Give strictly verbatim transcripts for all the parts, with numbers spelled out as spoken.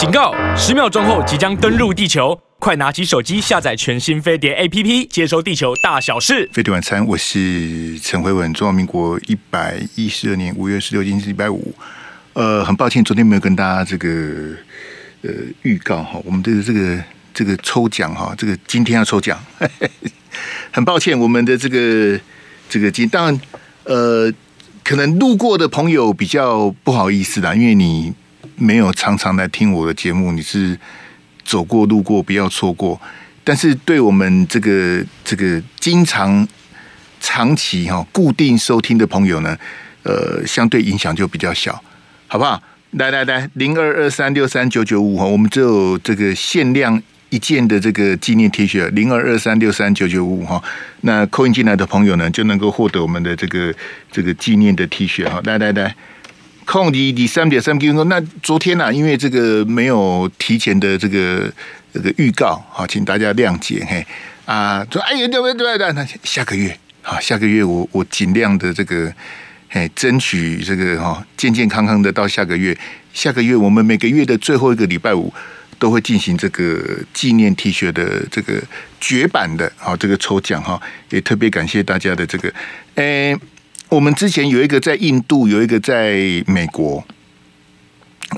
警告！十秒钟后即将登陆地球，快拿起手机下载全新飞碟 A P P， 接收地球大小事。飞碟晚餐，我是陈慧文。中华民国一百一十二年五月十六日，今天是礼拜五。呃，很抱歉，昨天没有跟大家这个呃预告哈，我们的这个这个抽奖哈，这个今天要抽奖，很抱歉，我们的这个这个今当然呃。可能路过的朋友比较不好意思啦，因为你没有常常来听我的节目，你是走过路过，不要错过。但是对我们这个这个经常长期哈固定收听的朋友呢，呃，相对影响就比较小，好不好？来来来，零二二三六三九九五哈，我们只有这个限量一件的这个纪念 T 恤，零二二三六三九九五哈，那扣印进来的朋友呢，就能够获得我们的这个这个纪念的 T 恤哈。来来来，空你你三点三九五。那昨天呢、啊，因为这个没有提前的这个这个预告哈，请大家谅解嘿啊。说哎呀，对对对对，那下个月啊，下个月我我尽量的这个哎争取这个哈健健康康的到下个月。下个月我们每个月的最后一个礼拜五。都会进行这个纪念 T 恤的这个绝版的啊，这个抽奖哈，也特别感谢大家的这个。诶，我们之前有一个在印度，有一个在美国，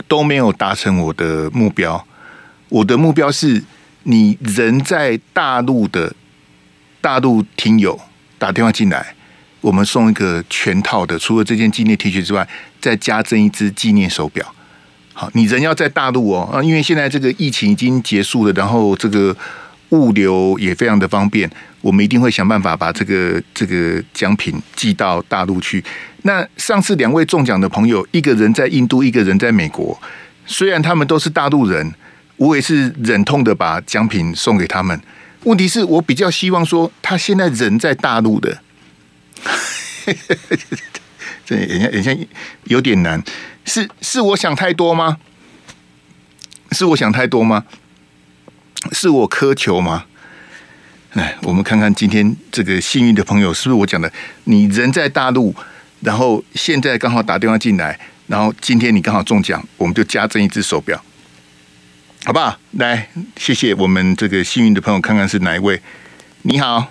都没有达成我的目标。我的目标是，你人在大陆的大陆听友打电话进来，我们送一个全套的，除了这件纪念 T 恤之外，再加赠一只纪念手表。好，你人要在大陆哦，啊，因为现在这个疫情已经结束了，然后这个物流也非常的方便，我们一定会想办法把这个这个奖品寄到大陆去。那上次两位中奖的朋友，一个人在印度，一个人在美国，虽然他们都是大陆人，我也是忍痛的把奖品送给他们。问题是我比较希望说，他现在人在大陆的，这很像有点难。是是我想太多吗？是我想太多吗？是我苛求吗？哎，我们看看今天这个幸运的朋友是不是我讲的？你人在大陆，然后现在刚好打电话进来，然后今天你刚好中奖，我们就加赠一只手表，好不好？来，谢谢我们这个幸运的朋友，看看是哪一位？你好。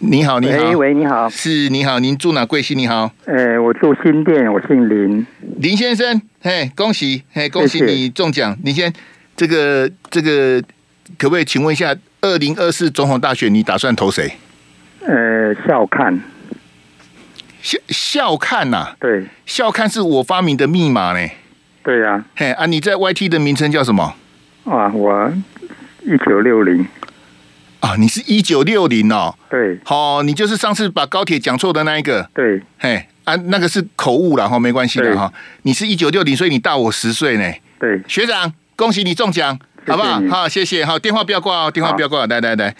你好，你好，喂喂，你好，是你好，您住哪？贵姓？你好，呃，我住新店，我姓林，林先生，嘿，恭喜，嘿，恭喜你中奖，林先，这个这个，可不可以请问一下，二零二四总统大选你打算投谁？呃，笑看，笑笑看呐、啊，对，笑看是我发明的密码呢，对呀、啊，嘿啊，你在 Y T 的名称叫什么？啊，我一九六零。啊、哦，你是一九六零哦，对，好、哦，你就是上次把高铁讲错的那一个，对，嘿，啊，那个是口误啦，哈，没关系的哈，你是一九六零，所以你大我十岁呢，对，学长，恭喜你中奖，好不好？好，谢谢，好，电话不要挂哦，电话不要挂，来来来，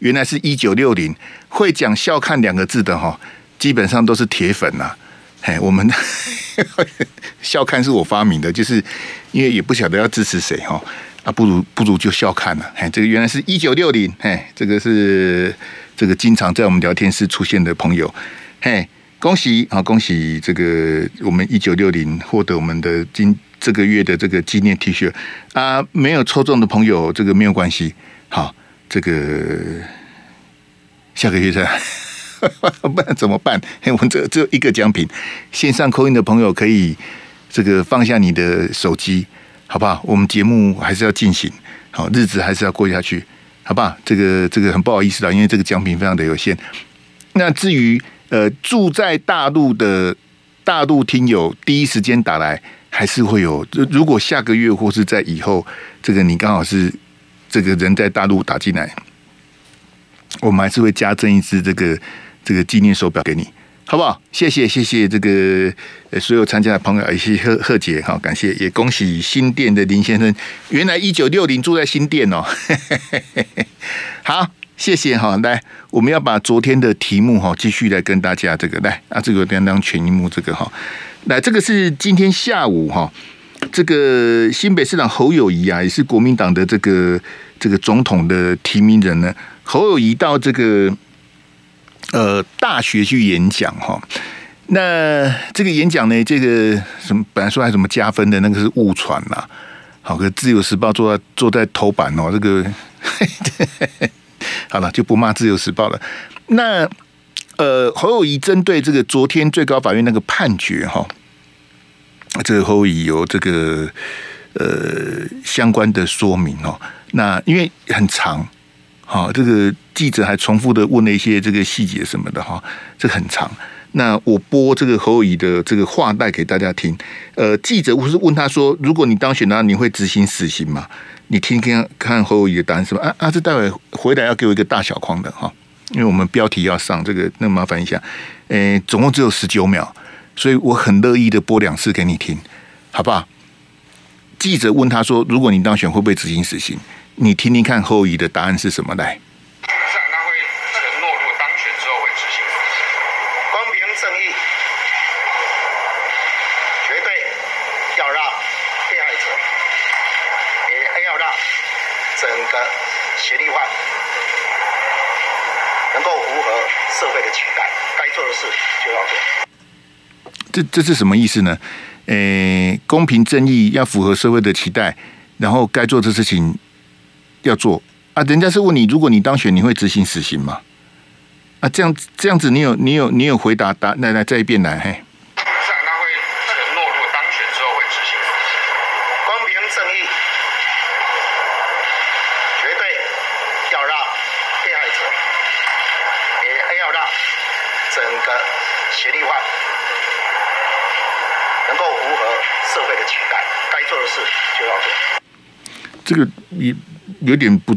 原来是一九六零，会讲笑看两个字的哈，基本上都是铁粉呐、啊，嘿，我们笑看是我发明的，就是因为也不晓得要支持谁哈。啊，不如不如就笑看了。哎，这个原来是一九六零，哎，这个是这个经常在我们聊天室出现的朋友，哎，恭喜啊，恭喜这个我们一九六零获得我们的今这个月的这个纪念 T 恤啊，没有抽中的朋友这个没有关系，好，这个下个月再，不然怎么办？嘿，我们这只有一个奖品，线上call in的朋友可以这个放下你的手机。好不好？我们节目还是要进行，好日子还是要过下去，好不好？这个这个很不好意思啦，因为这个奖品非常的有限。那至于呃住在大陆的大陆听友，第一时间打来还是会有。如果下个月或是在以后，这个你刚好是这个人在大陆打进来，我们还是会加赠一只这个这个纪念手表给你。好不好？谢谢谢谢这个所有参加的朋友，也谢谢贺姐哈，感谢也恭喜新店的林先生。原来一九六零住在新店哦，好谢谢哈。来，我们要把昨天的题目哈继续来跟大家这个来啊，这个当当全一幕这个哈，来这个是今天下午哈，这个新北市长侯友宜啊，也是国民党的这个这个总统的提名人呢，侯友宜到这个。呃，大学去演讲哈，那这个演讲呢，这个什么本来说还有什么加分的那个是误传啦，好，可是《自由时报》坐在坐在头版哦，这个好了就不骂《自由时报》了。那呃，侯友宜针对这个昨天最高法院那个判决哈、哦，这个侯友宜有这个呃相关的说明哦。那因为很长，好、哦，这个记者还重复的问了一些这个细节什么的哈、哦，这很长。那我播这个侯友宜的这个话带给大家听。呃，记者是问他说：“如果你当选的话，你会执行死刑吗？”你听听看侯友宜的答案是什么啊啊！这待会回来要给我一个大小框的哈，因为我们标题要上这个，那麻烦一下。诶、欸，总共只有十九秒，所以我很乐意的播两次给你听，好不好？记者问他说：“如果你当选，会不会执行死刑？”你听听看侯友宜的答案是什么来。协力化能够符合社会的期待，该做的事就要做。这这是什么意思呢？诶，公平正义要符合社会的期待，然后该做的事情要做啊。人家是问你，如果你当选，你会执行死刑吗？啊，这样这样子你，你有你有你有回答答来来再一遍来嘿。这个也有点不，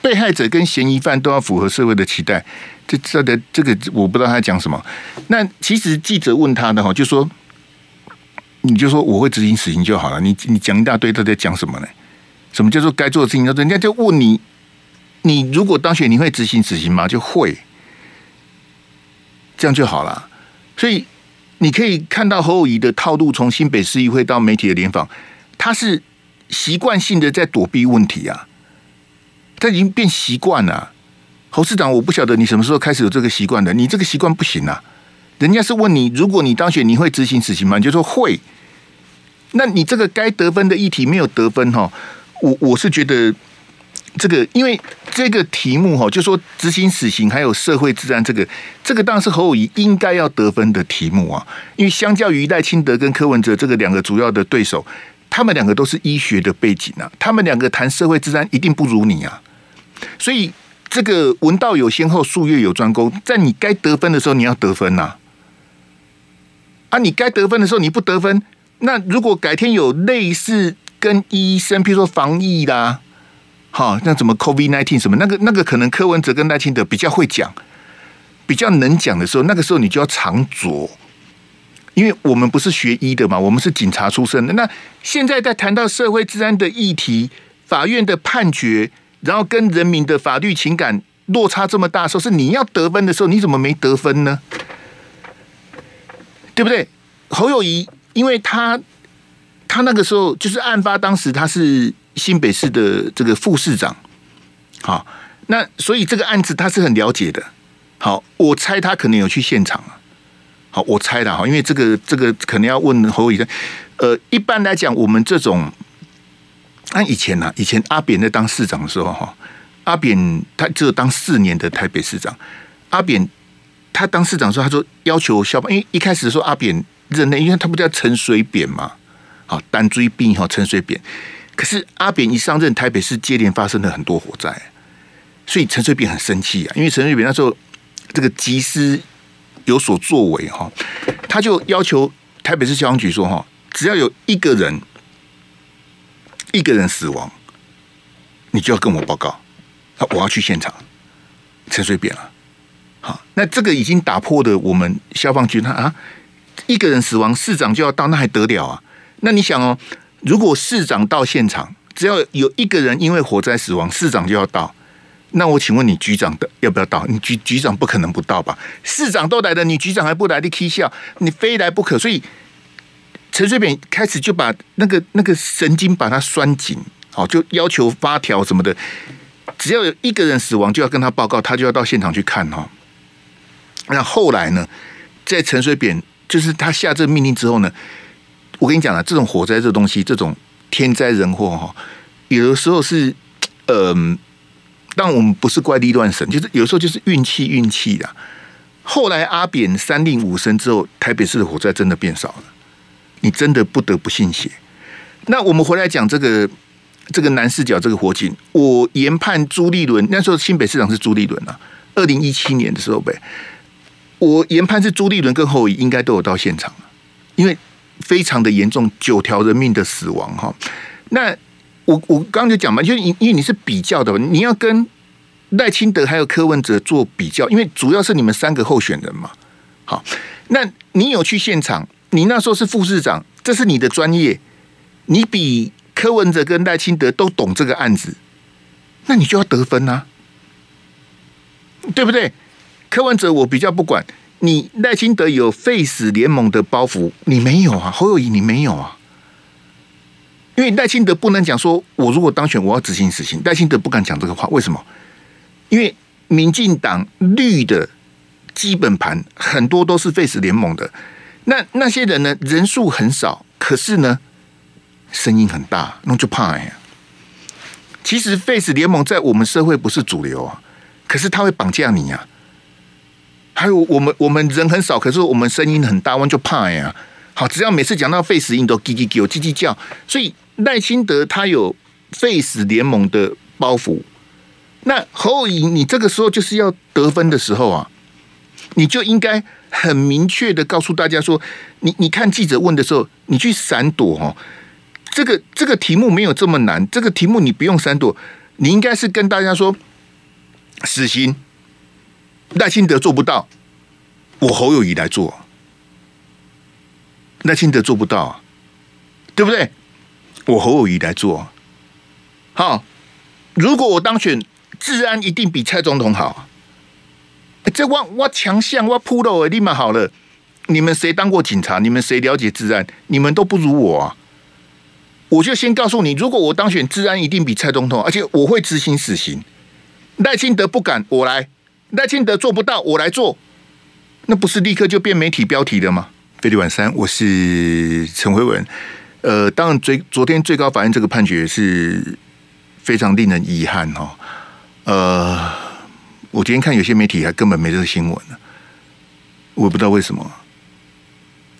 被害者跟嫌疑犯都要符合社会的期待。这这的这个我不知道他讲什么。那其实记者问他的哈，就说你就说我会执行死刑就好了。你你讲一大堆，他在讲什么呢？什么叫做该做的事情？人家就问你，你如果当选，你会执行死刑吗？就会，这样就好了。所以你可以看到侯友宜的套路，从新北市议会到媒体的联访，他是习惯性的在躲避问题啊，他已经变习惯了。侯市长，我不晓得你什么时候开始有这个习惯的，你这个习惯不行啊。人家是问你，如果你当选，你会执行死刑吗？你就说会。那你这个该得分的议题没有得分哈、哦，我我是觉得这个，因为这个题目哈、哦，就说执行死刑还有社会治安，这个这个当然是侯友宜应该要得分的题目啊，因为相较于赖清德跟柯文哲这个两个主要的对手。他们两个都是医学的背景啊，他们两个谈社会治安一定不如你啊，所以这个文道有先后，术业有专攻，在你该得分的时候你要得分啊，啊，你该得分的时候你不得分，那如果改天有类似跟医生，譬如说防疫啦，好，那怎么 COVID 十九 什么那个那个可能柯文哲跟赖清德比较会讲，比较能讲的时候，那个时候你就要长着。因为我们不是学医的嘛，我们是警察出身的。那现在在谈到社会治安的议题，法院的判决，然后跟人民的法律情感落差这么大的时候，是你要得分的时候，你怎么没得分呢？对不对？侯友宜，因为他他那个时候就是案发当时，他是新北市的这个副市长，好，那所以这个案子他是很了解的。好，我猜他可能有去现场啊。好，我猜的哈，因为这个这个可能要问侯友宜。呃，一般来讲，我们这种，按以前呢、啊，以前阿扁在当市长的时候哈，阿扁他只有当四年的台北市长。阿扁他当市长的时候，他说要求校方，因为一开始说阿扁任内，因为他不叫陈水扁嘛，好，单追病哈陈水扁。可是阿扁一上任，台北市接连发生了很多火灾，所以陈水扁很生气啊，因为陈水扁那时候这个集思。有所作为哈，他就要求台北市消防局说哈，只要有一个人一个人死亡，你就要跟我报告，我要去现场。陈水扁啊，好，那这个已经打破了我们消防局他啊，一个人死亡市长就要到，那还得了啊？那你想哦，如果市长到现场，只要有一个人因为火灾死亡，市长就要到。那我请问你局长的要不要到？你局局长不可能不到吧？市长都来了，你局长还不来？你起笑，你非来不可。所以陈水扁开始就把那个那个神经把它拴紧，好，就要求发条什么的，只要有一个人死亡就要跟他报告，他就要到现场去看哈。那后来呢，在陈水扁就是他下这命令之后呢，我跟你讲了，这种火灾这东西，这种天灾人祸哈，有的时候是，嗯、呃，但我们不是怪力乱神，就是有时候就是运气运气的。后来阿扁三令五申之后，台北市的火灾真的变少了，你真的不得不信邪。那我们回来讲这个这个南势角这个火警，我研判朱立伦那时候新北市长是朱立伦啊，二零一七年的时候呗，我研判是朱立伦跟侯友宜应该都有到现场，因为非常的严重，九条人命的死亡哈。那我我刚刚就讲嘛，就因为你是比较的，你要跟赖清德还有柯文哲做比较，因为主要是你们三个候选人嘛。好，那你有去现场，你那时候是副市长，这是你的专业，你比柯文哲跟赖清德都懂这个案子，那你就要得分啊，对不对？柯文哲我比较不管，你赖清德有废死联盟的包袱，你没有啊，侯友宜你没有啊。因为赖清德不能讲说我如果当选我要执行死刑，赖清德不敢讲这个话，为什么？因为民进党绿的基本盘很多都是废死联盟的，那那些人呢人数很少，可是呢声音很大，那就怕哎呀。其实废死联盟在我们社会不是主流啊，可是他会绑架你啊。还有我们我们人很少，可是我们声音很大，我就怕呀。好，只要每次讲到废死，你都叽叽叽叽叽叫，所以。赖清德他有废死联盟的包袱，那侯友宜你这个时候就是要得分的时候啊，你就应该很明确的告诉大家说，你你看记者问的时候，你去闪躲哦，这个这个题目没有这么难，这个题目你不用闪躲，你应该是跟大家说，死刑赖清德做不到，我侯友宜来做，赖清德做不到啊，对不对？我侯友宜来做，好，如果我当选，治安一定比蔡总统好。欸、这我我强项我铺路立马好了。你们谁当过警察？你们谁了解治安？你们都不如我啊！我就先告诉你，如果我当选，治安一定比蔡总统，而且我会执行死刑。赖清德不敢，我来；赖清德做不到，我来做。那不是立刻就变媒体标题了吗？飞利晚三，我是陈辉文。呃，当然，最昨天最高法院这个判决是非常令人遗憾哈、哦。呃，我今天看有些媒体还根本没这个新闻呢，我也不知道为什么。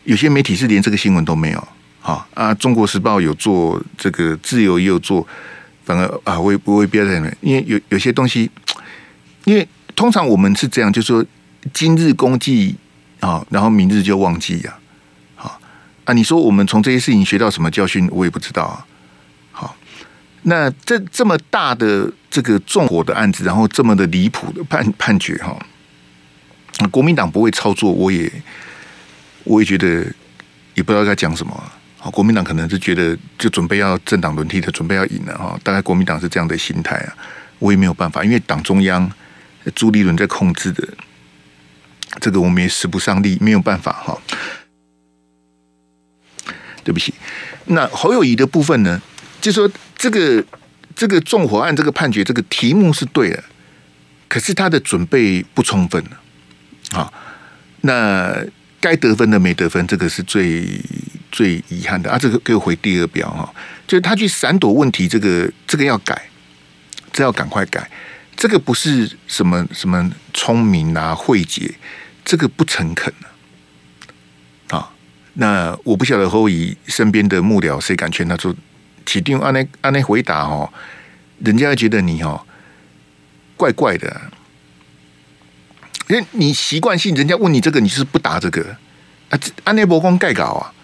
有些媒体是连这个新闻都没有。好啊，《中国时报》有做，这个《自由》也有做，反而啊，我也我也不要在里面，因为有有些东西，因为通常我们是这样，就是说今日公祭啊，然后明日就忘记呀、啊。啊，你说我们从这些事情学到什么教训，我也不知道啊。好，那这这么大的这个纵火的案子，然后这么的离谱的判判决哈、哦，国民党不会操作，我也我也觉得也不知道该讲什么。好，国民党可能是觉得就准备要政党轮替的，准备要赢了哈、哦。大概国民党是这样的心态啊，我也没有办法，因为党中央朱立伦在控制的，这个我们也使不上力，没有办法哈。哦对不起，那侯友宜的部分呢？就说这个这个纵火案这个判决，这个题目是对的，可是他的准备不充分啊、哦。那该得分的没得分，这个是最最遗憾的啊。这个给我回第二标哈、哦，就是他去闪躲问题，这个这个要改，这要赶快改。这个不是什么什么聪明啊、慧解，这个不诚恳啊。那我不晓得侯友宜身边的幕僚谁敢劝他说，起定按那按那回答哦，人家觉得你哦怪怪的、啊，因为你习惯性人家问你这个，你是不答这个啊？按那博光盖稿啊？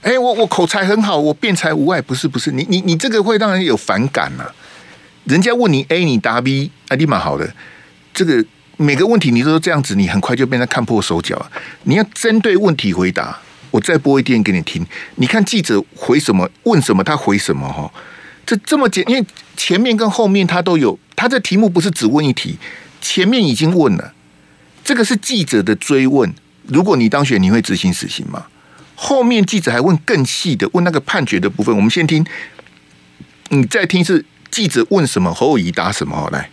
哎、欸，我我口才很好，我辩才无碍，不是不是，你你你这个会让人有反感呐、啊。人家问你 A， 你答 B， 啊，立马好了，这个每个问题你都这样子，你很快就被他看破手脚、啊。你要针对问题回答。我再播一遍给你听，你看记者回什么，问什么，他回什么哈，这这么简，因为前面跟后面他都有，他这题目不是只问一题，前面已经问了，这个是记者的追问。如果你当选，你会执行死刑吗？后面记者还问更细的，问那个判决的部分。我们先听，你再听是记者问什么，侯友宜答什么来。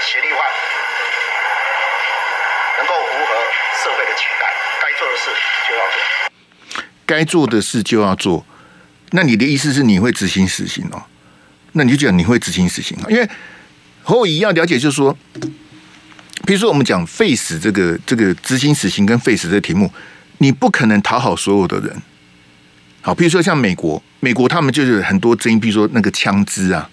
学历外，能够符合社会的期待，该做的事就要做，该做的事就要做。那你的意思是你会执行死刑哦？那你就讲你会执行死刑，因为侯友宜要了解，就是说，比如说我们讲废死这个这个执行死刑跟废死这个题目，你不可能讨好所有的人。好，比如说像美国，美国他们就是很多争议，比如说那个枪支啊，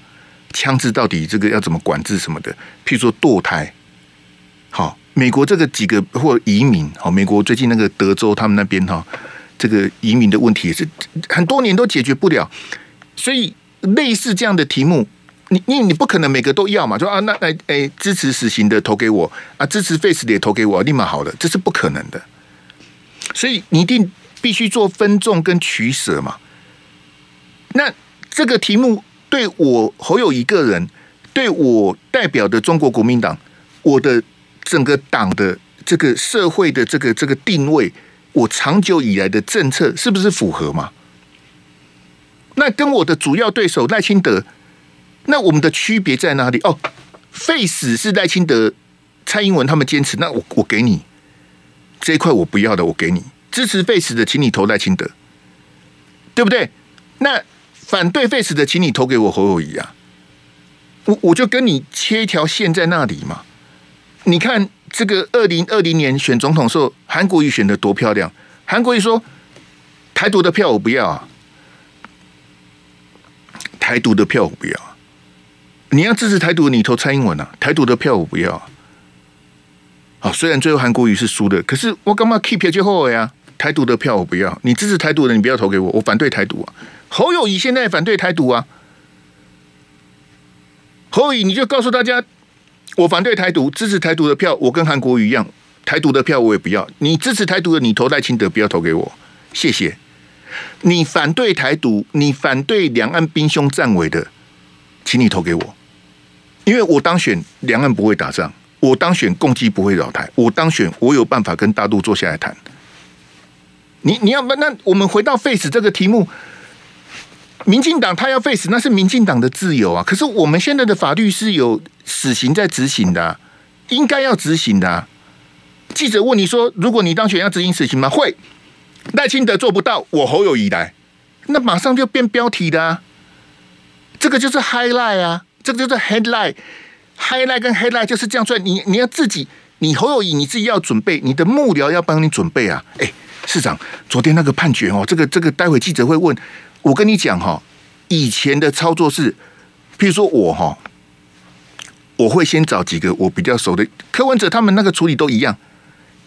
枪支到底这个要怎么管制什么的，譬如说堕胎。好，美国这个几个或移民，好，美国最近那个德州他们那边哈，这个移民的问题也是很多年都解决不了，所以类似这样的题目，你你你不可能每个都要嘛，说啊那哎哎支持死刑的投给我啊，支持废死的也投给我，立马好了，这是不可能的，所以你一定必须做分众跟取舍嘛。那这个题目对我侯友宜个人，对我代表的中国国民党，我的整个党的这个社会的这个这个定位，我长久以来的政策是不是符合嘛？那跟我的主要对手赖清德，那我们的区别在哪里？哦，废死是赖清德、蔡英文他们坚持，那我我给你这一块我不要的，我给你支持废死的，请你投赖清德，对不对？那反对废死的，请你投给我侯友宜啊！我我就跟你切一条线在那里嘛。你看这个二零二零年选总统的时候，韩国瑜选的多漂亮！韩国瑜说：“台独的票我不要啊，台独的票我不要啊！你要支持台独，你投蔡英文啊！台独的票我不要啊！”好，虽然最后韩国瑜是输的，可是我干嘛 keep 就后悔啊？台独的票我不要，你支持台独的你不要投给我，我反对台独啊！侯友宜现在反对台独啊！侯友宜你就告诉大家，我反对台独，支持台独的票我跟韩国瑜一样，台独的票我也不要。你支持台独的，你投赖清德，不要投给我，谢谢。你反对台独，你反对两岸兵凶战危的，请你投给我，因为我当选，两岸不会打仗；我当选，共机不会扰台；我当选，我有办法跟大陆坐下来谈。你你要不那我们回到 face 这个题目，民进党他要 face 那是民进党的自由啊，可是我们现在的法律是有死刑在执行的、啊，应该要执行的、啊。记者问你说，如果你当选要执行死刑吗？会，赖清德做不到，我侯友宜来，那马上就变标题的、啊。这个就是 highlight 啊，这个就是 headline，highlight highlight 跟 headline 就是这样出来。你你要自己，你侯友宜你自己要准备，你的幕僚要帮你准备啊，哎。市长，昨天那个判决哦，这个这个，待会记者会问我跟你讲哈、哦，以前的操作是，譬如说我哈、哦，我会先找几个我比较熟的柯文哲他们那个处理都一样，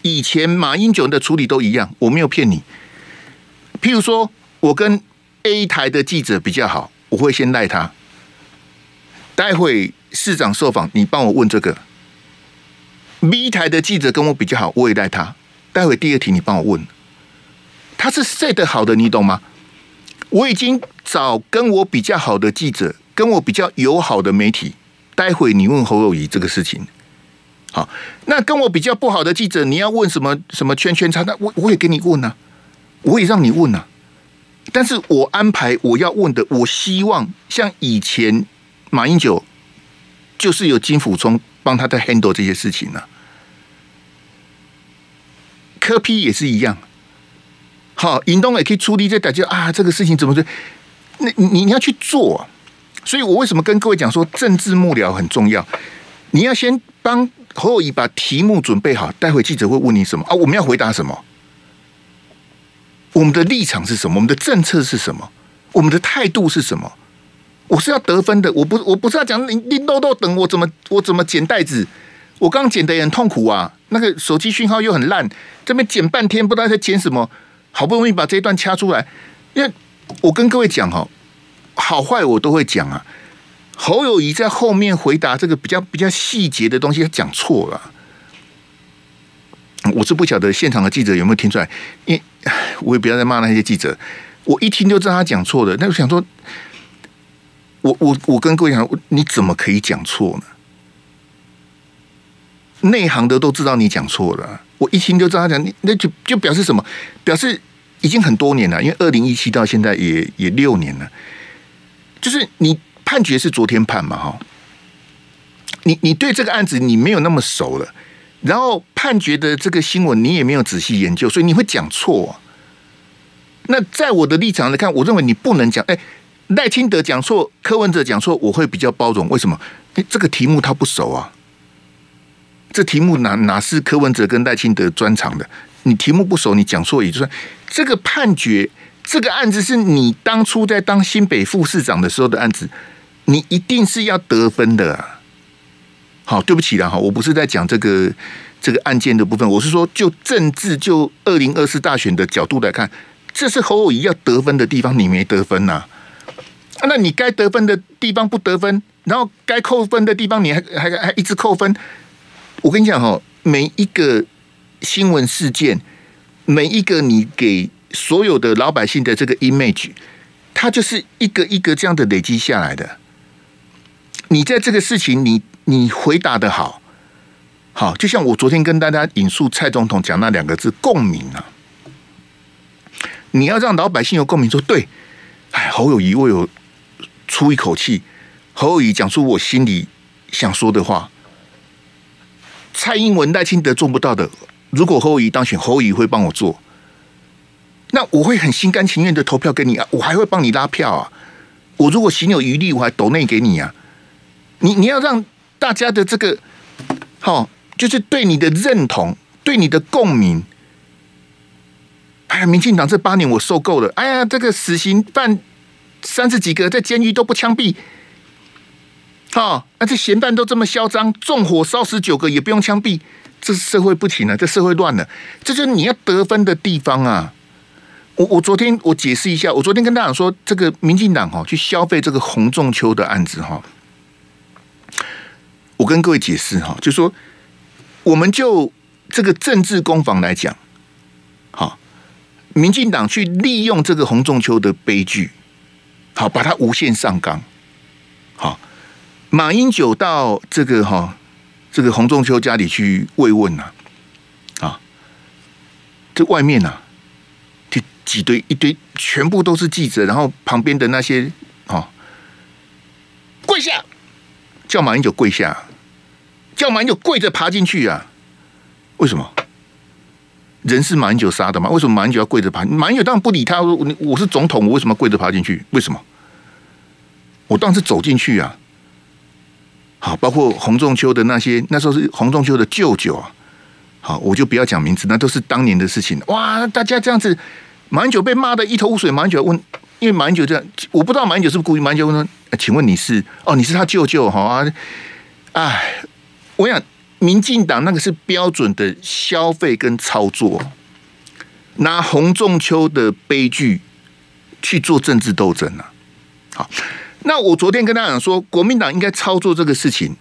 以前马英九的处理都一样，我没有骗你。譬如说我跟 A 台的记者比较好，我会先赖他。待会市长受访，你帮我问这个 B 台的记者跟我比较好，我也赖他。待会第二题你帮我问。他是 set 好的，你懂吗？我已经找跟我比较好的记者，跟我比较友好的媒体。待会你问侯友宜这个事情，好，那跟我比较不好的记者，你要问什么什么圈圈叉叉，我我也给你问啊，我也让你问啊。但是我安排我要问的，我希望像以前马英九，就是有金溥聪帮他在 handle 这些事情呢、啊。柯 P 也是一样。好，尹东也可以出力在打击啊，这个事情怎么做？那你你要去做、啊，所以我为什么跟各位讲说政治幕僚很重要？你要先帮侯友宜把题目准备好，待会记者会问你什么啊？我们要回答什么？我们的立场是什么？我们的政策是什么？我们的态度是什么？我是要得分的，我不我不是要讲你你都都等我怎么我怎么捡袋子？我刚捡的也很痛苦啊，那个手机讯号又很烂，这边捡半天不知道在捡什么。好不容易把这一段掐出来，因为我跟各位讲哦，好坏我都会讲啊。侯友宜在后面回答这个比较比较细节的东西，他讲错了、啊。我是不晓得现场的记者有没有听出来，因为我也不要再骂那些记者，我一听就知道他讲错了。那我想说，我我我跟各位讲，你怎么可以讲错呢？内行的都知道你讲错了、啊。我一听就知道他讲，那就就表示什么？表示已经很多年了，因为二零一七到现在也也六年了。就是你判决是昨天判嘛，哈，你你对这个案子你没有那么熟了，然后判决的这个新闻你也没有仔细研究，所以你会讲错、啊。那在我的立场来看，我认为你不能讲，哎，赖清德讲错，柯文哲讲错，我会比较包容。为什么？这个题目他不熟啊，这题目 哪, 哪是柯文哲跟赖清德专长的？你题目不熟，你讲错也就算。这个判决，这个案子是你当初在当新北副市长的时候的案子，你一定是要得分的、啊。好，对不起啦，哈，我不是在讲这个这个案件的部分，我是说就政治，就二零二四大选的角度来看，这是侯友宜要得分的地方，你没得分呐、啊。那你该得分的地方不得分，然后该扣分的地方你还还还一直扣分。我跟你讲哈，每一个新闻事件，每一个你给所有的老百姓的这个 image， 它就是一个一个这样的累积下来的。你在这个事情你，你你回答的好，好，就像我昨天跟大家引述蔡总统讲那两个字“共鸣”啊，你要让老百姓有共鸣，说对，哎，侯友宜我有出一口气，侯友宜讲出我心里想说的话。蔡英文、赖清德做不到的，如果侯友宜当选，侯友宜会帮我做，那我会很心甘情愿的投票给你啊，我还会帮你拉票啊，我如果行有余力，我还抖内给你啊。你你要让大家的这个，好、哦，就是对你的认同，对你的共鸣。哎呀，民进党这八年我受够了，哎呀，这个死刑犯三十几个在监狱都不枪毙。哦，那这嫌犯都这么嚣张，纵火烧十九个也不用枪毙，这社会不行了，这社会乱了，这就是你要得分的地方啊！我我昨天我解释一下，我昨天跟大家说，这个民进党哈、哦、去消费这个洪仲丘的案子哈、哦，我跟各位解释哈、哦，就说我们就这个政治攻防来讲，好、哦，民进党去利用这个洪仲丘的悲剧，好、哦，把它无限上纲，好、哦。马英九到这个哈、哦，这个洪仲丘家里去慰问呐、啊，啊，这外面呐、啊，就几堆一堆，全部都是记者，然后旁边的那些哦，跪下，叫马英九跪下，叫马英九跪着爬进去啊？为什么？人是马英九杀的吗？为什么马英九要跪着爬？马英九当然不理他，我我是总统，我为什么跪着爬进去？为什么？我当然是走进去啊！好，包括洪仲丘的那些，那时候是洪仲丘的舅舅啊。好，我就不要讲名字，那都是当年的事情。哇，大家这样子，马英九被骂的一头雾水。马英九问，因为马英九这样，我不知道马英九是不是故意。马英九问说：“欸、请问你是？哦，你是他舅舅？哈、哦、啊，哎，我想民进党那个是标准的消费跟操作，拿洪仲丘的悲剧去做政治斗争啊。好。”那我昨天跟他讲说，国民党应该操作这个事情，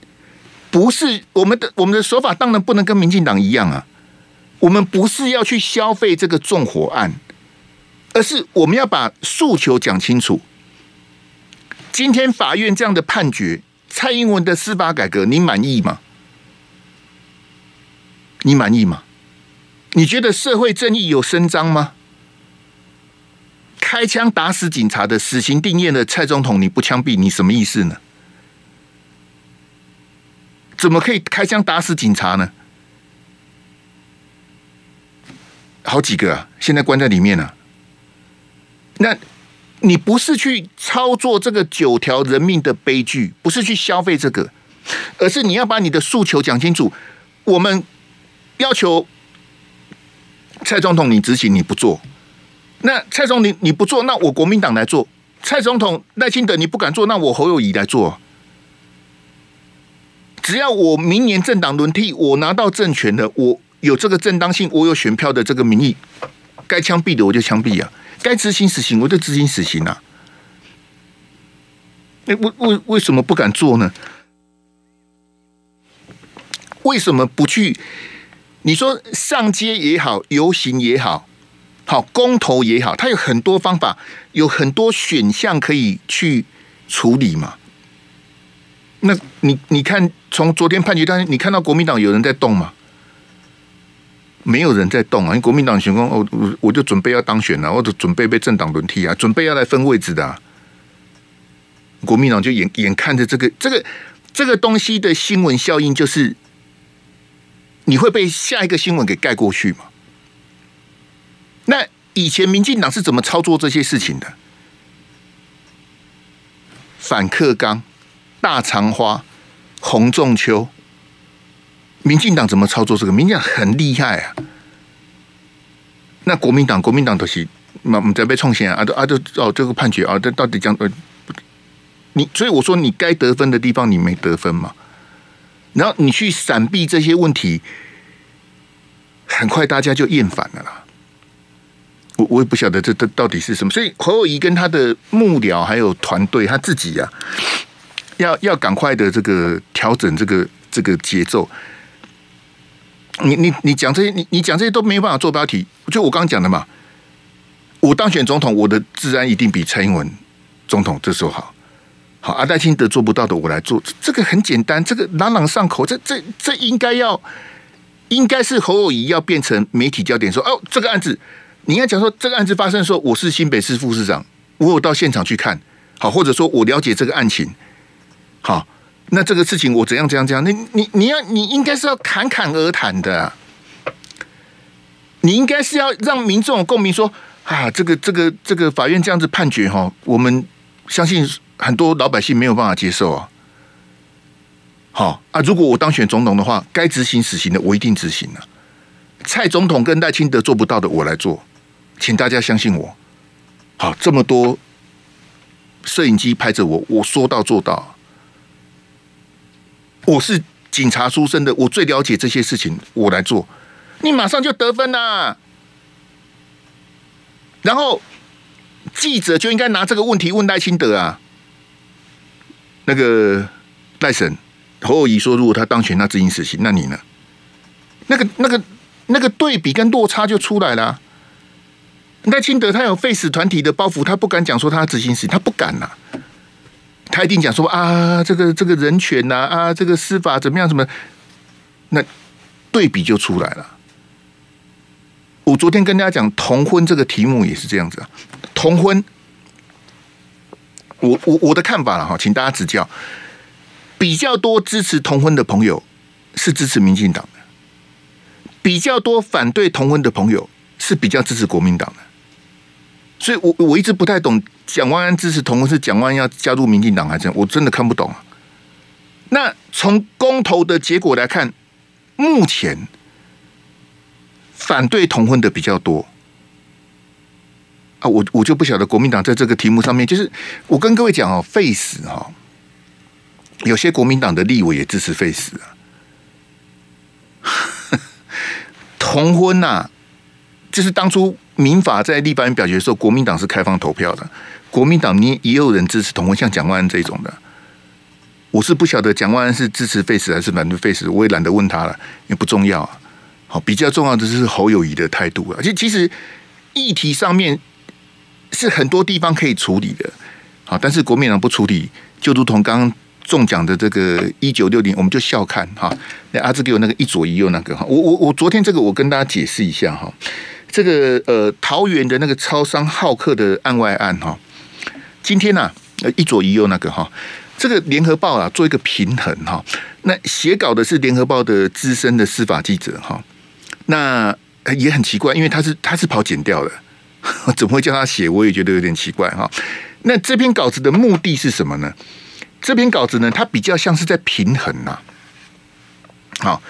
不是我们的我们的手法当然不能跟民进党一样啊。我们不是要去消费这个纵火案，而是我们要把诉求讲清楚。今天法院这样的判决，蔡英文的司法改革，你满意吗？你满意吗？你觉得社会正义有伸张吗？开枪打死警察的死刑定谳的蔡总统，你不枪毙，你什么意思呢？怎么可以开枪打死警察呢？好几个啊，现在关在里面啊。那你不是去操作这个九条人命的悲剧，不是去消费这个，而是你要把你的诉求讲清楚。我们要求蔡总统你执行，你不做。那蔡总统你不做，那我国民党来做；蔡总统赖清德你不敢做，那我侯友宜来做。只要我明年政党轮替，我拿到政权了，我有这个正当性，我有选票的这个民意，该枪毙的我就枪毙啊，该执行死刑我就执行死刑啊。那为为为什么不敢做呢？为什么不去？你说上街也好，游行也好。好，公投也好，它有很多方法，有很多选项可以去处理嘛。那你你看，从昨天判决当天，你看到国民党有人在动吗？没有人在动啊！因为国民党选工，我我我就准备要当选了、啊，我就准备被政党轮替啊，准备要来分位置的、啊。国民党就眼眼看着这个这个这个东西的新闻效应就是你会被下一个新闻给盖过去嘛？那以前民进党是怎么操作这些事情的？反克刚、大长花、洪仲丘，民进党怎么操作这个？民进党很厉害啊！那国民党，国民党都是，那我们在被冲线啊，都啊都哦，这个判决啊，这到底讲呃，你所以我说你该得分的地方你没得分嘛，然后你去闪避这些问题，很快大家就厌烦了啦。我我也不晓得这这到底是什么，所以侯友宜跟他的幕僚还有团队他自己啊，要要赶快的这个调整这个这个节奏。你你你讲这些，你你讲这些都没办法做标题。就我刚刚讲的嘛，我当选总统，我的治安一定比蔡英文总统这时候好。好，阿戴清德做不到的，我来做。这个很简单，这个朗朗上口。这这这应该要，应该是侯友宜要变成媒体焦点，说哦，这个案子，你应该讲说这个案子发生的时候，我是新北市副市长，我有到现场去看，好，或者说我了解这个案情，好。那这个事情我怎样怎样怎样？你你你要你应该是要侃侃而谈的、啊，你应该是要让民众有共鸣，说啊，这个这个这个法院这样子判决哈，我们相信很多老百姓没有办法接受啊。好啊，如果我当选总统的话，该执行死刑的我一定执行了、啊。蔡总统跟赖清德做不到的我来做，请大家相信我。好，这么多摄影机拍着我，我说到做到。我是警察出身的，我最了解这些事情，我来做，你马上就得分啦。然后记者就应该拿这个问题问赖清德啊，那个赖神侯友宜说，如果他当选，那执行死刑，那你呢？那个、那个、那个对比跟落差就出来了、啊。赖清德他有废死团体的包袱，他不敢讲说他执行死刑，他不敢呐、啊。他一定讲说啊，这个这个人权呐、啊，啊，这个司法怎么样？怎么？那对比就出来了。我昨天跟大家讲同婚这个题目也是这样子啊。同婚，我我我的看法了哈，请大家指教。比较多支持同婚的朋友是支持民进党的，比较多反对同婚的朋友是比较支持国民党的。所以我，我我一直不太懂蒋万安支持同婚是蒋万安要加入民进党还是这样，我真的看不懂啊。那从公投的结果来看，目前反对同婚的比较多啊，我我就不晓得国民党在这个题目上面，就是我跟各位讲哦，废死哈，有些国民党的立委也支持废死啊，同婚呐、啊，就是当初。民法在立法院表决的时候，国民党是开放投票的。国民党你也有人支持同婚，像蒋万安这种的，我是不晓得蒋万安是支持废死还是反对废死，我也懒得问他了，也不重要啊。好，比较重要的是侯友宜的态度啊。而且其实议题上面是很多地方可以处理的，好，但是国民党不处理，就如同刚刚中奖的这个一九六零，我们就笑看哈。那阿志给我那个一左一右那个哈，我我我昨天这个我跟大家解释一下哈。这个呃，桃园的那个超商好客的案外案哈、哦，今天呢、啊，一左一右那个哈、哦，这个联合报啊做一个平衡哈、哦，那写稿的是联合报的资深的司法记者哈、哦，那也很奇怪，因为他是他是跑检调的，怎么会叫他写？我也觉得有点奇怪哈、哦。那这篇稿子的目的是什么呢？这篇稿子呢，它比较像是在平衡呐、啊，好、哦，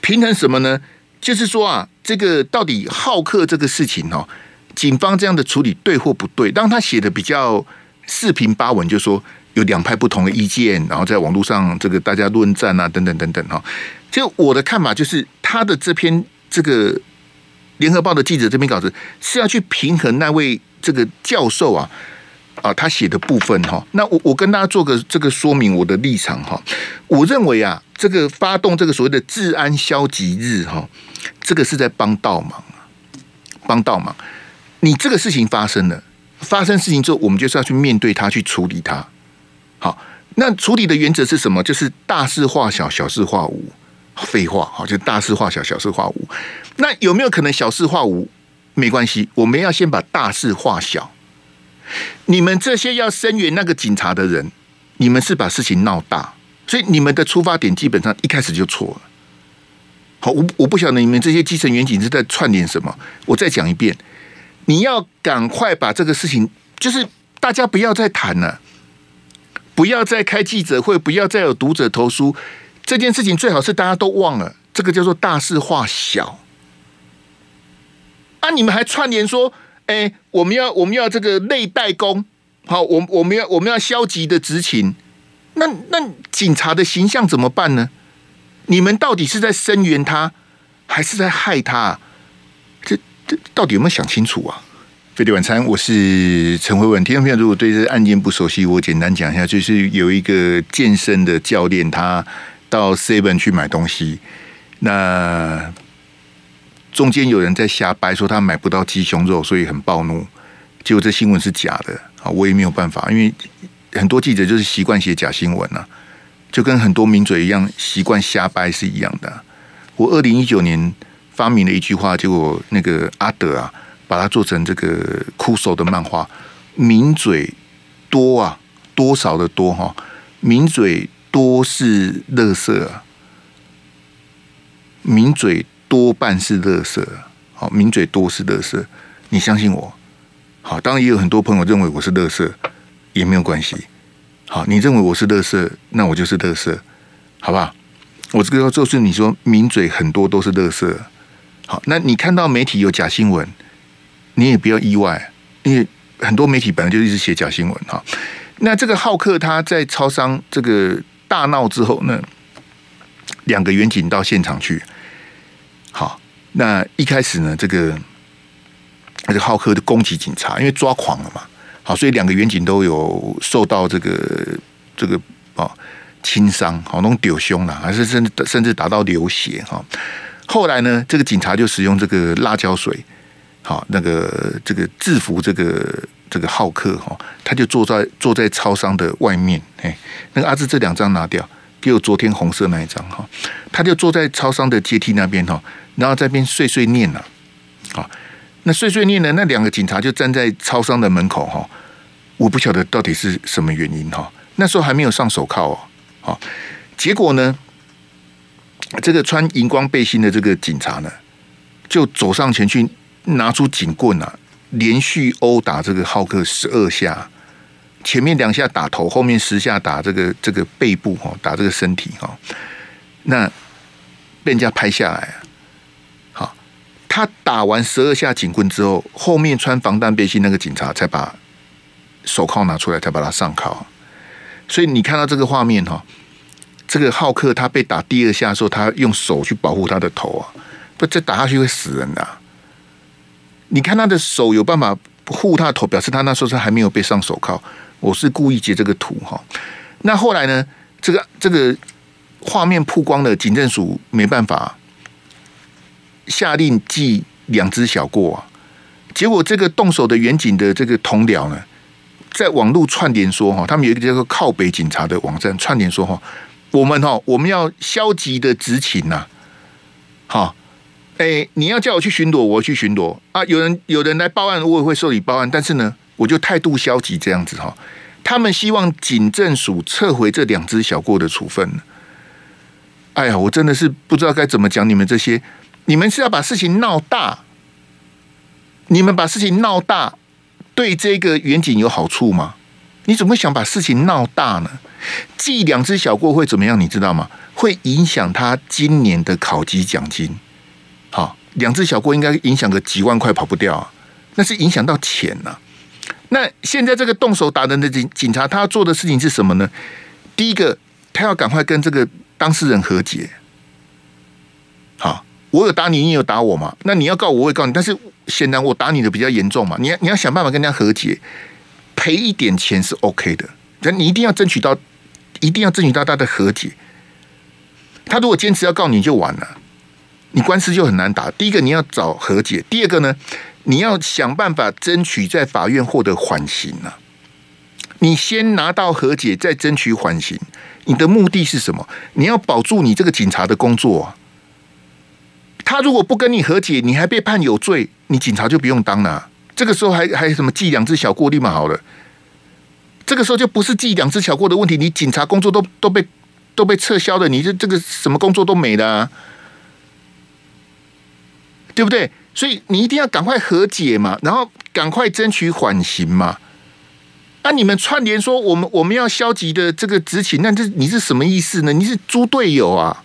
平衡什么呢？就是说啊，这个到底好客这个事情哦，警方这样的处理对或不对？让他写的比较四平八稳，就说有两派不同的意见，然后在网络上这个大家论战啊，等等等等哈。就我的看法就是，他的这篇这个联合报的记者这篇稿子是要去平衡那位这个教授啊啊他写的部分哈。那我我跟大家做个这个说明我的立场哈。我认为啊，这个发动这个所谓的治安消极日哈。这个是在帮倒忙，帮倒忙。你这个事情发生了，发生事情之后，我们就是要去面对它，去处理它。好，那处理的原则是什么？就是大事化小，小事化无。废话，好，就是大事化小，小事化无。那有没有可能小事化无？没关系，我们要先把大事化小。你们这些要声援那个警察的人，你们是把事情闹大，所以你们的出发点基本上一开始就错了。好，我我不晓得你们这些基层员警是在串联什么。我再讲一遍，你要赶快把这个事情，就是大家不要再谈了，不要再开记者会，不要再有读者投书，这件事情最好是大家都忘了，这个叫做大事化小。啊，你们还串联说，哎，我们要我们要这个类代工，好，我我们要我们要消极的执勤，那那警察的形象怎么办呢？你们到底是在声援他，还是在害他、啊？这这到底有没有想清楚啊？飞碟晚餐，我是陈慧文。听众朋友，如果对这案件不熟悉，我简单讲一下，就是有一个健身的教练，他到 Seven 去买东西，那中间有人在瞎掰说他买不到鸡胸肉，所以很暴怒。结果这新闻是假的啊，我也没有办法，因为很多记者就是习惯写假新闻啊。就跟很多名嘴一样，习惯瞎掰是一样的。我二零一九年发明了一句话，结果那个阿德啊，把它做成这个酷手的漫画。名嘴多啊，多少的多哈、哦，名嘴多是垃圾啊，名嘴多半是垃圾啊，好，名嘴多是垃圾，你相信我。好，当然也有很多朋友认为我是垃圾，也没有关系。好，你认为我是垃圾，那我就是垃圾，好不好？我这个就是你说名嘴很多都是垃圾。好，那你看到媒体有假新闻，你也不要意外，因为很多媒体本来就一直写假新闻哈。那这个浩克他在超商这个大闹之后呢，两个员警到现场去。好，那一开始呢，这个这个浩克就攻击警察，因为抓狂了嘛。好，所以两个员警都有受到这个这个啊、哦、轻伤，好，弄丢胸了，还是甚至甚至达到流血哈、哦。后来呢，这个警察就使用这个辣椒水，好、哦，那个这个制服这个这个浩克哈、哦，他就坐在坐在超商的外面，哎，那个阿志这两张拿掉，给我昨天红色那一张哈、哦，他就坐在超商的阶梯那边哈、哦，然后在那边碎碎念了，好、哦。那碎碎念呢？那两个警察就站在超商的门口哈，我不晓得到底是什么原因哈。那时候还没有上手铐哦，好，结果呢，这个穿荧光背心的这个警察呢，就走上前去拿出警棍啊，连续殴打这个浩克十二下，前面两下打头，后面十下打这个这个背部哈，打这个身体哈。那被人家拍下来。他打完十二下警棍之后，后面穿防弹背心那个警察才把手铐拿出来，才把他上铐。所以你看到这个画面哈，这个浩克他被打第二下的时候，他用手去保护他的头啊，不这打下去会死人的、啊。你看他的手有办法护他的头，表示他那时候是还没有被上手铐。我是故意截这个图哈。那后来呢，这个这个画面曝光了，警政署没办法。下令记两只小过啊，结果这个动手的员警的这个同僚呢，在网络串联说哈，他们有一个叫做靠北警察的网站串联说哈，我们哈我们要消极的执勤呐，好，哎，你要叫我去巡逻，我去巡逻啊，有人有人来报案，我也会受理报案，但是呢，我就态度消极这样子哈，他们希望警政署撤回这两只小过的处分。哎呀，我真的是不知道该怎么讲你们这些。你们是要把事情闹大，你们把事情闹大，对这个远景有好处吗？你怎么会想把事情闹大呢？记两只小过会怎么样？你知道吗？会影响他今年的考级奖金。好，两只小过应该影响个几万块跑不掉啊，那是影响到钱呐、啊。那现在这个动手打人的警察，他要做的事情是什么呢？第一个，他要赶快跟这个当事人和解。好。我有打你，你也有打我嘛？那你要告我，我会告你。但是显然我打你的比较严重嘛，你要你要想办法跟人家和解，赔一点钱是 OK 的。但你一定要争取到，一定要争取到他的和解。他如果坚持要告你，就完了，你官司就很难打。第一个你要找和解，第二个呢，你要想办法争取在法院获得缓刑啊。你先拿到和解，再争取缓刑。你的目的是什么？你要保住你这个警察的工作啊。他如果不跟你和解，你还被判有罪，你警察就不用当了、啊。这个时候还还什么记两只小过立马好了。这个时候就不是记两只小过的问题，你警察工作都都被都被撤销的，你这这个什么工作都没了、啊，对不对？所以你一定要赶快和解嘛，然后赶快争取缓刑嘛。那、啊、你们串联说我们我们要消极的这个执勤，那这你是什么意思呢？你是猪队友啊！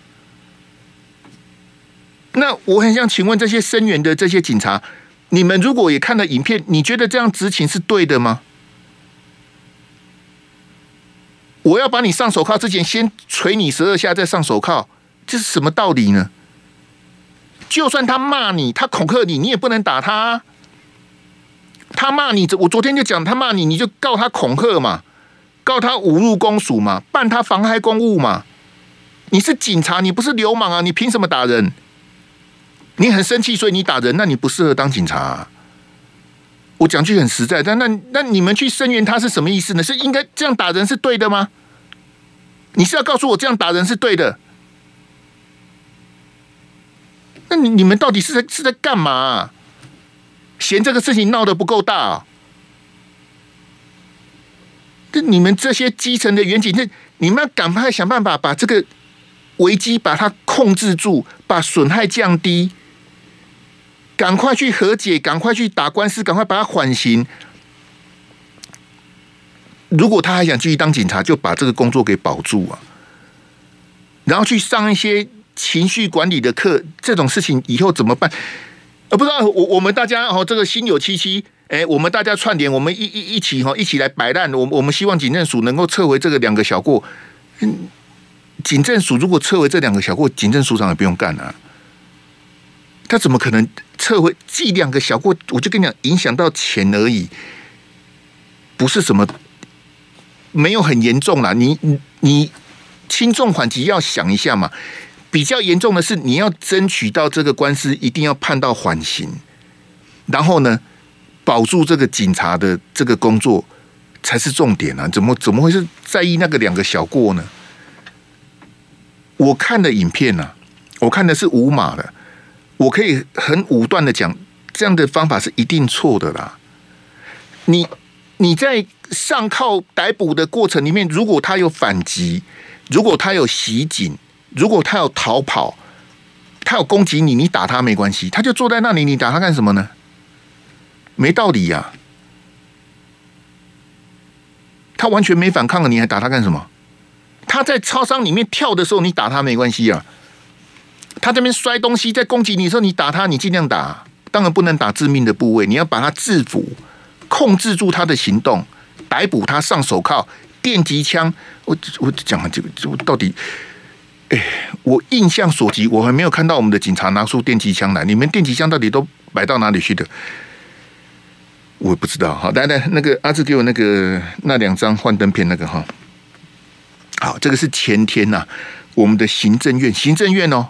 那我很想请问这些声援的这些警察，你们如果也看了影片，你觉得这样执勤是对的吗？我要把你上手铐之前，先捶你十二下，再上手铐，这是什么道理呢？就算他骂你，他恐吓你，你也不能打他、啊。他骂你，我昨天就讲，他骂你，你就告他恐吓嘛，告他侮辱公署嘛，办他妨害公务嘛。你是警察，你不是流氓啊，你凭什么打人？你很生气，所以你打人，那你不适合当警察、啊。我讲句很实在，但那那你们去声援他是什么意思呢？是应该这样打人是对的吗？你是要告诉我这样打人是对的？那你你们到底是在是在干嘛、啊？嫌这个事情闹得不够大、啊，这你们这些基层的员警，那你们要赶快想办法把这个危机把它控制住，把损害降低，赶快去和解，赶快去打官司，赶快把它缓刑。如果他还想继续当警察，就把这个工作给保住啊，然后去上一些情绪管理的课，这种事情以后怎么办？呃，不知道我我们大家哦，这个心有戚戚，哎，我们大家串联，我们一一一起哈，一起来摆烂。我我们希望警政署能够撤回这个两个小过。嗯，警政署如果撤回这两个小过，警政署长也不用干了、啊。他怎么可能撤回记两个小过？我就跟你讲，影响到钱而已，不是什么，没有很严重啦。你你你轻重缓急要想一下嘛。比较严重的是，你要争取到这个官司，一定要判到缓刑，然后呢，保住这个警察的这个工作才是重点啊！怎么怎么会是在意那个两个小过呢？我看的影片啊，我看的是无码的，我可以很武断的讲，这样的方法是一定错的啦。你你在上铐逮捕的过程里面，如果他有反击，如果他有袭警。如果他有逃跑，他有攻击你，你打他没关系，他就坐在那里，你打他干什么呢？没道理呀、啊！他完全没反抗了，你还打他干什么？他在超商里面跳的时候，你打他没关系啊。他这边摔东西在攻击你的时候，你打他，你尽量打，当然不能打致命的部位，你要把他制服，控制住他的行动，逮捕他，上手铐，电击枪。我我讲这个，我到底。哎，我印象所及，我还没有看到我们的警察拿出电击枪来。你们电击枪到底都摆到哪里去的？我也不知道。好，来来，那个阿志给我那个那两张幻灯片那个哈。好，这个是前天呐、啊，我们的行政院，行政院哦，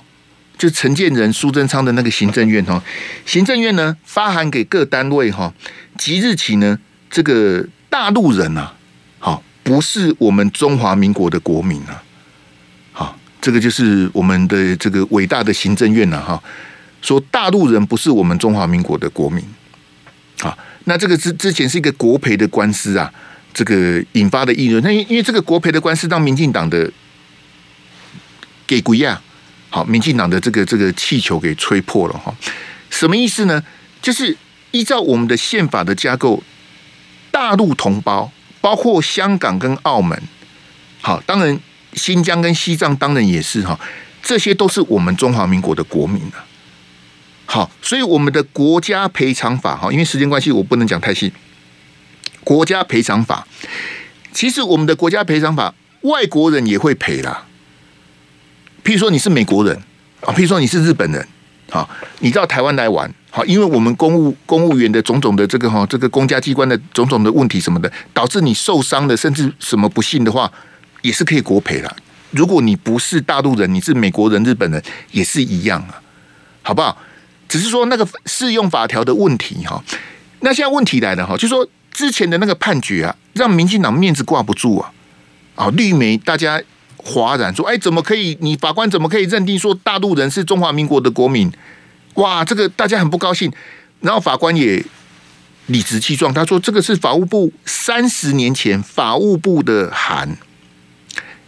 就陈建仁、苏贞昌的那个行政院哦，行政院呢发函给各单位哈、哦，即日起呢，这个大陆人啊，好，不是我们中华民国的国民啊。这个就是我们的这个伟大的行政院了、啊、哈，说大陆人不是我们中华民国的国民，啊，那这个之之前是一个国赔的官司啊，这个引发的议论，那因为这个国赔的官司让民进党的给鬼啊，好，民进党的这个这个气球给吹破了哈，什么意思呢？就是依照我们的宪法的架构，大陆同胞包括香港跟澳门，好，当然。新疆跟西藏当然也是哈，这些都是我们中华民国的国民啊。好，所以我们的国家赔偿法哈，因为时间关系我不能讲太细。国家赔偿法，其实我们的国家赔偿法，外国人也会赔啦。譬如说你是美国人啊，譬如说你是日本人啊，你到台湾来玩好，因为我们公务公务员的种种的这个哈，这个公家机关的种种的问题什么的，导致你受伤的，甚至什么不幸的话。也是可以国赔啦，如果你不是大陆人，你是美国人、日本人，也是一样啊，好不好？只是说那个适用法条的问题哈。那现在问题来了哈，就是说之前的那个判决啊，让民进党面子挂不住啊，啊，绿媒大家哗然说，哎，怎么可以？你法官怎么可以认定说大陆人是中华民国的国民？哇，这个大家很不高兴。然后法官也理直气壮，他说这个是法务部三十年前法务部的函。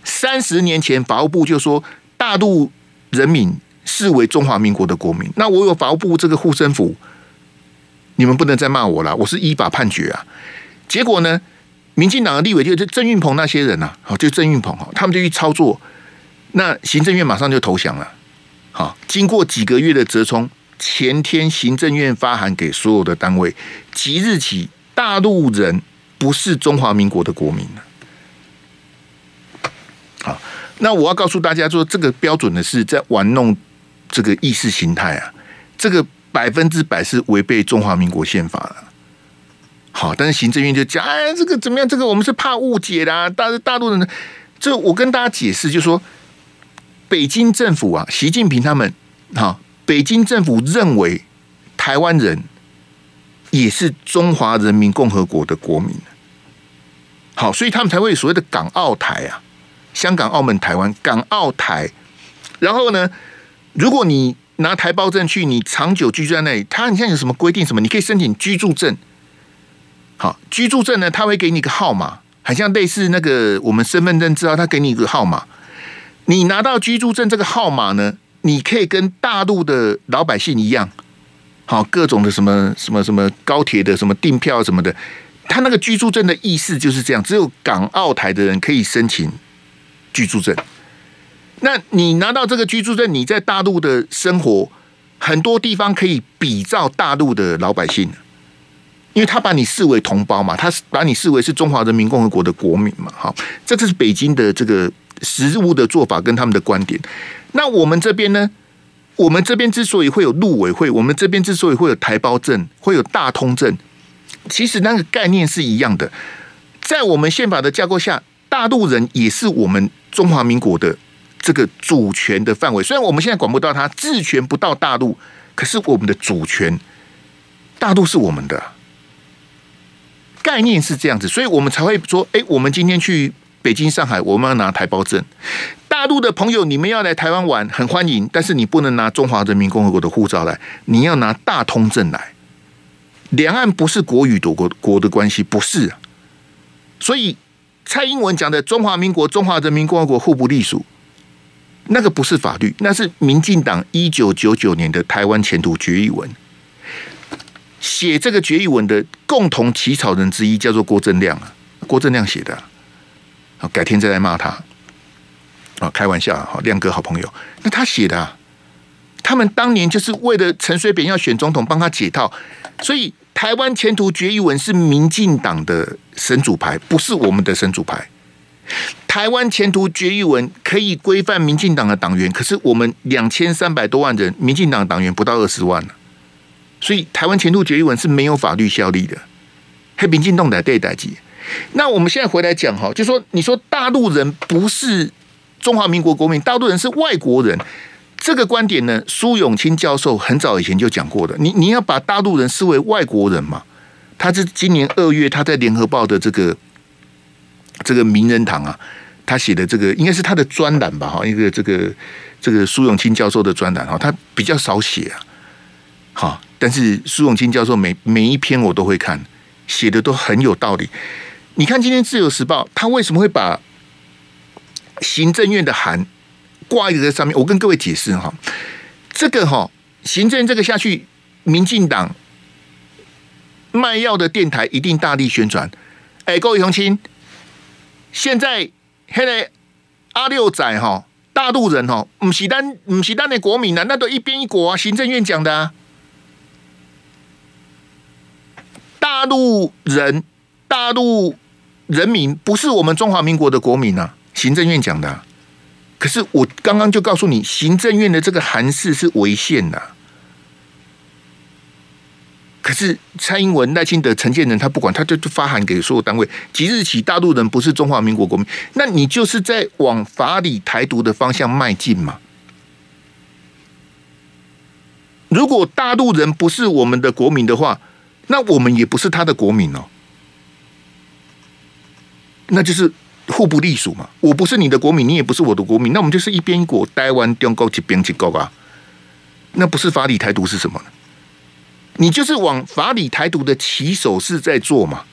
三十年前法务部就说大陆人民视为中华民国的国民，那我有法务部这个护身符，你们不能再骂我了，我是依法判决啊。结果呢，民进党的立委就是郑运鹏那些人啊，就郑运鹏他们就去操作，那行政院马上就投降了。好，经过几个月的折冲，前天行政院发函给所有的单位，即日起大陆人不是中华民国的国民了。好，那我要告诉大家说，这个标准的是在玩弄这个意识形态啊，这个百分之百是违背中华民国宪法的。好，但是行政院就讲，哎，这个怎么样？这个我们是怕误解啦、啊。大大陆人，这我跟大家解释，就是说北京政府啊，习近平他们，好，北京政府认为台湾人也是中华人民共和国的国民，好，所以他们才会有所谓的港澳台啊。香港、澳门、台湾，港澳台，然后呢，如果你拿台胞证去，你长久居住在那里，他你现在有什么规定？什么？你可以申请居住证。好，居住证呢，他会给你一个号码，很像类似那个我们身份证字号，他给你一个号码。你拿到居住证这个号码呢，你可以跟大陆的老百姓一样，好，各种的什么什么什么高铁的什么订票什么的，他那个居住证的意思就是这样，只有港澳台的人可以申请居住证。那你拿到这个居住证，你在大陆的生活很多地方可以比照大陆的老百姓，因为他把你视为同胞嘛，他把你视为是中华人民共和国的国民嘛。好，这就是北京的这个实务的做法跟他们的观点。那我们这边呢，我们这边之所以会有陆委会，我们这边之所以会有台胞证，会有大通证，其实那个概念是一样的。在我们宪法的架构下，大陆人也是我们中华民国的这个主权的范围，虽然我们现在管不到他，治权不到大陆，可是我们的主权，大陆是我们的，概念是这样子，所以我们才会说，哎，我们今天去北京、上海，我们要拿台胞证。大陆的朋友，你们要来台湾玩，很欢迎，但是你不能拿中华人民共和国的护照来，你要拿大通证来。两岸不是国与国的关系，不是，所以。蔡英文讲的中华民国、中华人民共和国互不隶属，那个不是法律，那是民进党一九九九年的台湾前途决议文。写这个决议文的共同起草人之一叫做郭正亮啊，郭正亮写的啊，改天再来骂他啊，开玩笑啊，亮哥好朋友，那他写的啊，他们当年就是为了陈水扁要选总统，帮他解套，所以。台湾前途决议文是民进党的神主牌，不是我们的神主牌。台湾前途决议文可以规范民进党的党员，可是我们两千三百多万人，民进党党员不到二十万，所以台湾前途决议文是没有法律效力的。黑民进党在对待机。那我们现在回来讲哈，就说你说大陆人不是中华民国国民，大陆人是外国人。这个观点呢，苏永清教授很早以前就讲过的。你你要把大陆人视为外国人嘛？他是今年二月他在联合报的这个这个名人堂啊，他写的这个应该是他的专栏吧？哈，一个这个这个苏永清教授的专栏哈，他比较少写啊。好，但是苏永清教授每每一篇我都会看，写的都很有道理。你看今天《自由时报》，他为什么会把行政院的函？挂一个在上面，我跟各位解释哈，这个哈行政这个下去，民进党卖药的电台一定大力宣传。哎，各位乡亲，现在那个阿六仔哈，大陆人哈，不是咱不是咱的国民啊，那都一边一国啊，行政院讲的啊，大陆人大陆人民不是我们中华民国的国民啊，行政院讲的啊。可是我刚刚就告诉你，行政院的这个函释是违宪的、啊。可是蔡英文、赖清德、陈建仁他不管，他就发函给所有单位，即日起大陆人不是中华民国国民，那你就是在往法理台独的方向迈进嘛。如果大陆人不是我们的国民的话，那我们也不是他的国民哦，那就是。互不隶属嘛，我不是你的国民，你也不是我的国民，那我们就是一边一国，台湾中国一边一国啊，那不是法理台独是什么呢？你就是往法理台独的起手式在做嘛。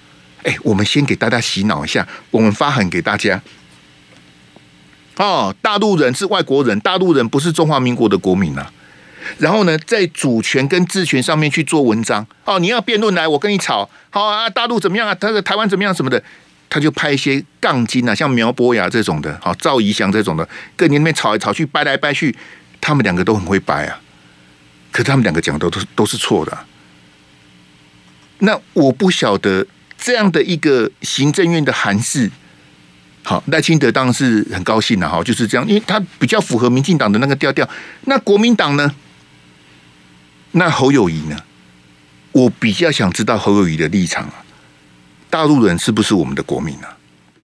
哎，我们先给大家洗脑一下，我们发函给大家，哦，大陆人是外国人，大陆人不是中华民国的国民啊。然后呢，在主权跟治权上面去做文章，哦，你要辩论来，我跟你吵，好啊，大陆怎么样啊？他的台湾怎么样什么的，他就拍一些杠精啊，像苗博雅这种的，好、哦、赵怡翔这种的，跟你那边吵来吵去，掰来掰去，他们两个都很会掰啊，可他们两个讲的都都是错的、啊。那我不晓得这样的一个行政院的函释。好，赖清德当然是很高兴了、啊、哈，就是这样，因为他比较符合民进党的那个调调。那国民党呢？那侯友宜呢？我比较想知道侯友宜的立场啊，大陆人是不是我们的国民啊？